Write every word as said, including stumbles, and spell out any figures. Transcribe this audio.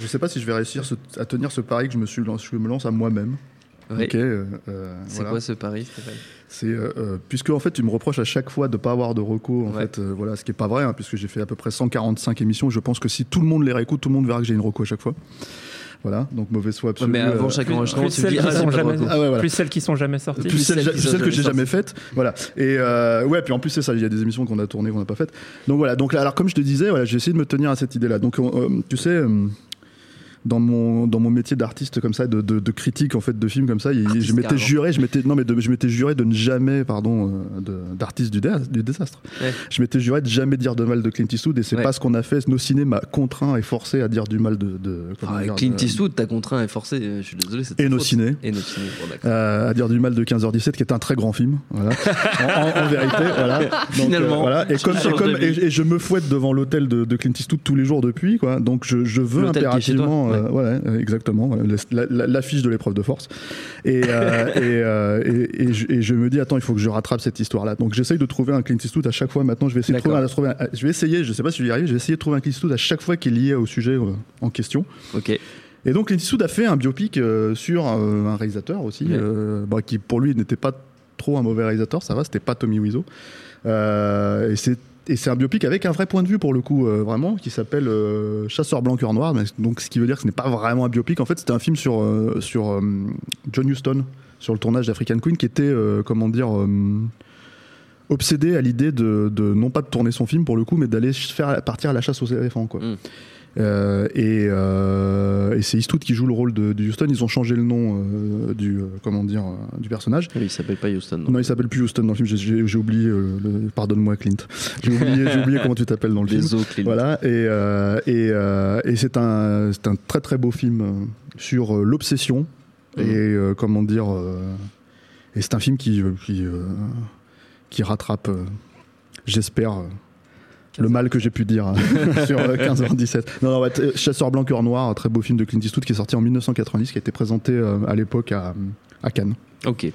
Je ne sais pas si je vais réussir ce, à tenir ce pari que je me, suis, je me lance à moi-même. Oui. Okay, euh, c'est voilà. Quoi ce pari, Stéphane ? C'est euh, puisque en fait tu me reproches à chaque fois de ne pas avoir de recos, en ouais. fait, euh, voilà, ce qui n'est pas vrai, hein, puisque j'ai fait à peu près cent quarante-cinq émissions. Je pense que si tout le monde les réécoute, tout le monde verra que j'ai une reco à chaque fois. Voilà, donc mauvais soin absolu. Ouais, mais avant chaque enregistrement, tu dis ah, sont jamais, ah ouais, voilà. Plus celles qui sont jamais sorties, plus, plus celles, celles, celles que j'ai jamais faites. Voilà. Et euh, ouais, puis en plus c'est ça, il y a des émissions qu'on a tournées qu'on n'a pas faites. Donc voilà. Donc là, alors comme je te disais, voilà, j'ai essayé de me tenir à cette idée-là. Donc euh, tu sais. Euh, Dans mon dans mon métier d'artiste comme ça, de, de, de critique en fait de films comme ça, artiste, je m'étais juré, je m'étais non mais de, je m'étais juré de ne jamais, pardon, de, d'artiste du, dé, du désastre. Ouais. Je m'étais juré de jamais dire de mal de Clint Eastwood et c'est ouais. pas ce qu'on a fait. Nos ciné m'a contraint et forcé à dire du mal de. de ah, dire, Clint Eastwood euh, t'as contraint et forcé. Je suis désolé. C'est et nos ciné. Et nos ciné. Bon, euh, à dire du mal de quinze heures dix-sept qui est un très grand film. Voilà. en, en, en vérité. Voilà. Donc, finalement. Euh, voilà. Et comme, et, comme et, et je me fouette devant l'hôtel de, de Clint Eastwood tous les jours depuis quoi. Donc je je veux l'hôtel impérativement. Ouais. Euh, ouais, exactement. La, la, l'affiche de l'épreuve de force. Et, euh, et, euh, et, et, je, et je me dis, attends, il faut que je rattrape cette histoire-là. Donc j'essaye de trouver un Clint Eastwood à chaque fois. Maintenant, je vais essayer. De trouver, de trouver un, je vais essayer. Je sais pas si je vais y arriver. Je vais essayer de trouver un Clint Eastwood à chaque fois qui est lié au sujet euh, en question. Ok. Et donc Clint Eastwood a fait un biopic euh, sur euh, un réalisateur aussi, ouais. euh, bah, qui pour lui n'était pas trop un mauvais réalisateur. Ça va, c'était pas Tommy Wiseau. Euh, et c'est Et c'est un biopic avec un vrai point de vue pour le coup, euh, vraiment, qui s'appelle euh, Chasseur Blanc cœur Noir. Donc, ce qui veut dire que ce n'est pas vraiment un biopic. En fait, c'était un film sur euh, sur euh, John Huston, sur le tournage d'African Queen, qui était euh, comment dire euh, obsédé à l'idée de, de non pas de tourner son film pour le coup, mais d'aller faire partir à la chasse aux éléphants, quoi. Mm. Euh, et, euh, et c'est Eastwood qui joue le rôle de, de Huston. Ils ont changé le nom euh, du euh, comment dire euh, du personnage. Oui, il s'appelle pas Huston. Non, non il s'appelle plus Huston dans le film. J'ai, j'ai, j'ai oublié. Euh, le, pardonne-moi, Clint. J'ai oublié, j'ai oublié comment tu t'appelles dans le Les film. Os, Clint. Voilà. Et euh, et, euh, et c'est un c'est un très très beau film sur euh, l'obsession mmh. et euh, comment dire. Euh, et c'est un film qui qui euh, qui rattrape. Euh, j'espère. Euh, Le mal que j'ai pu dire sur quinze heures dix-sept. Non, non, ouais, t- Chasseur Blanc cœur Noir, très beau film de Clint Eastwood qui est sorti en dix-neuf cent quatre-vingt-dix, qui a été présenté euh, à l'époque à, à Cannes. Ok.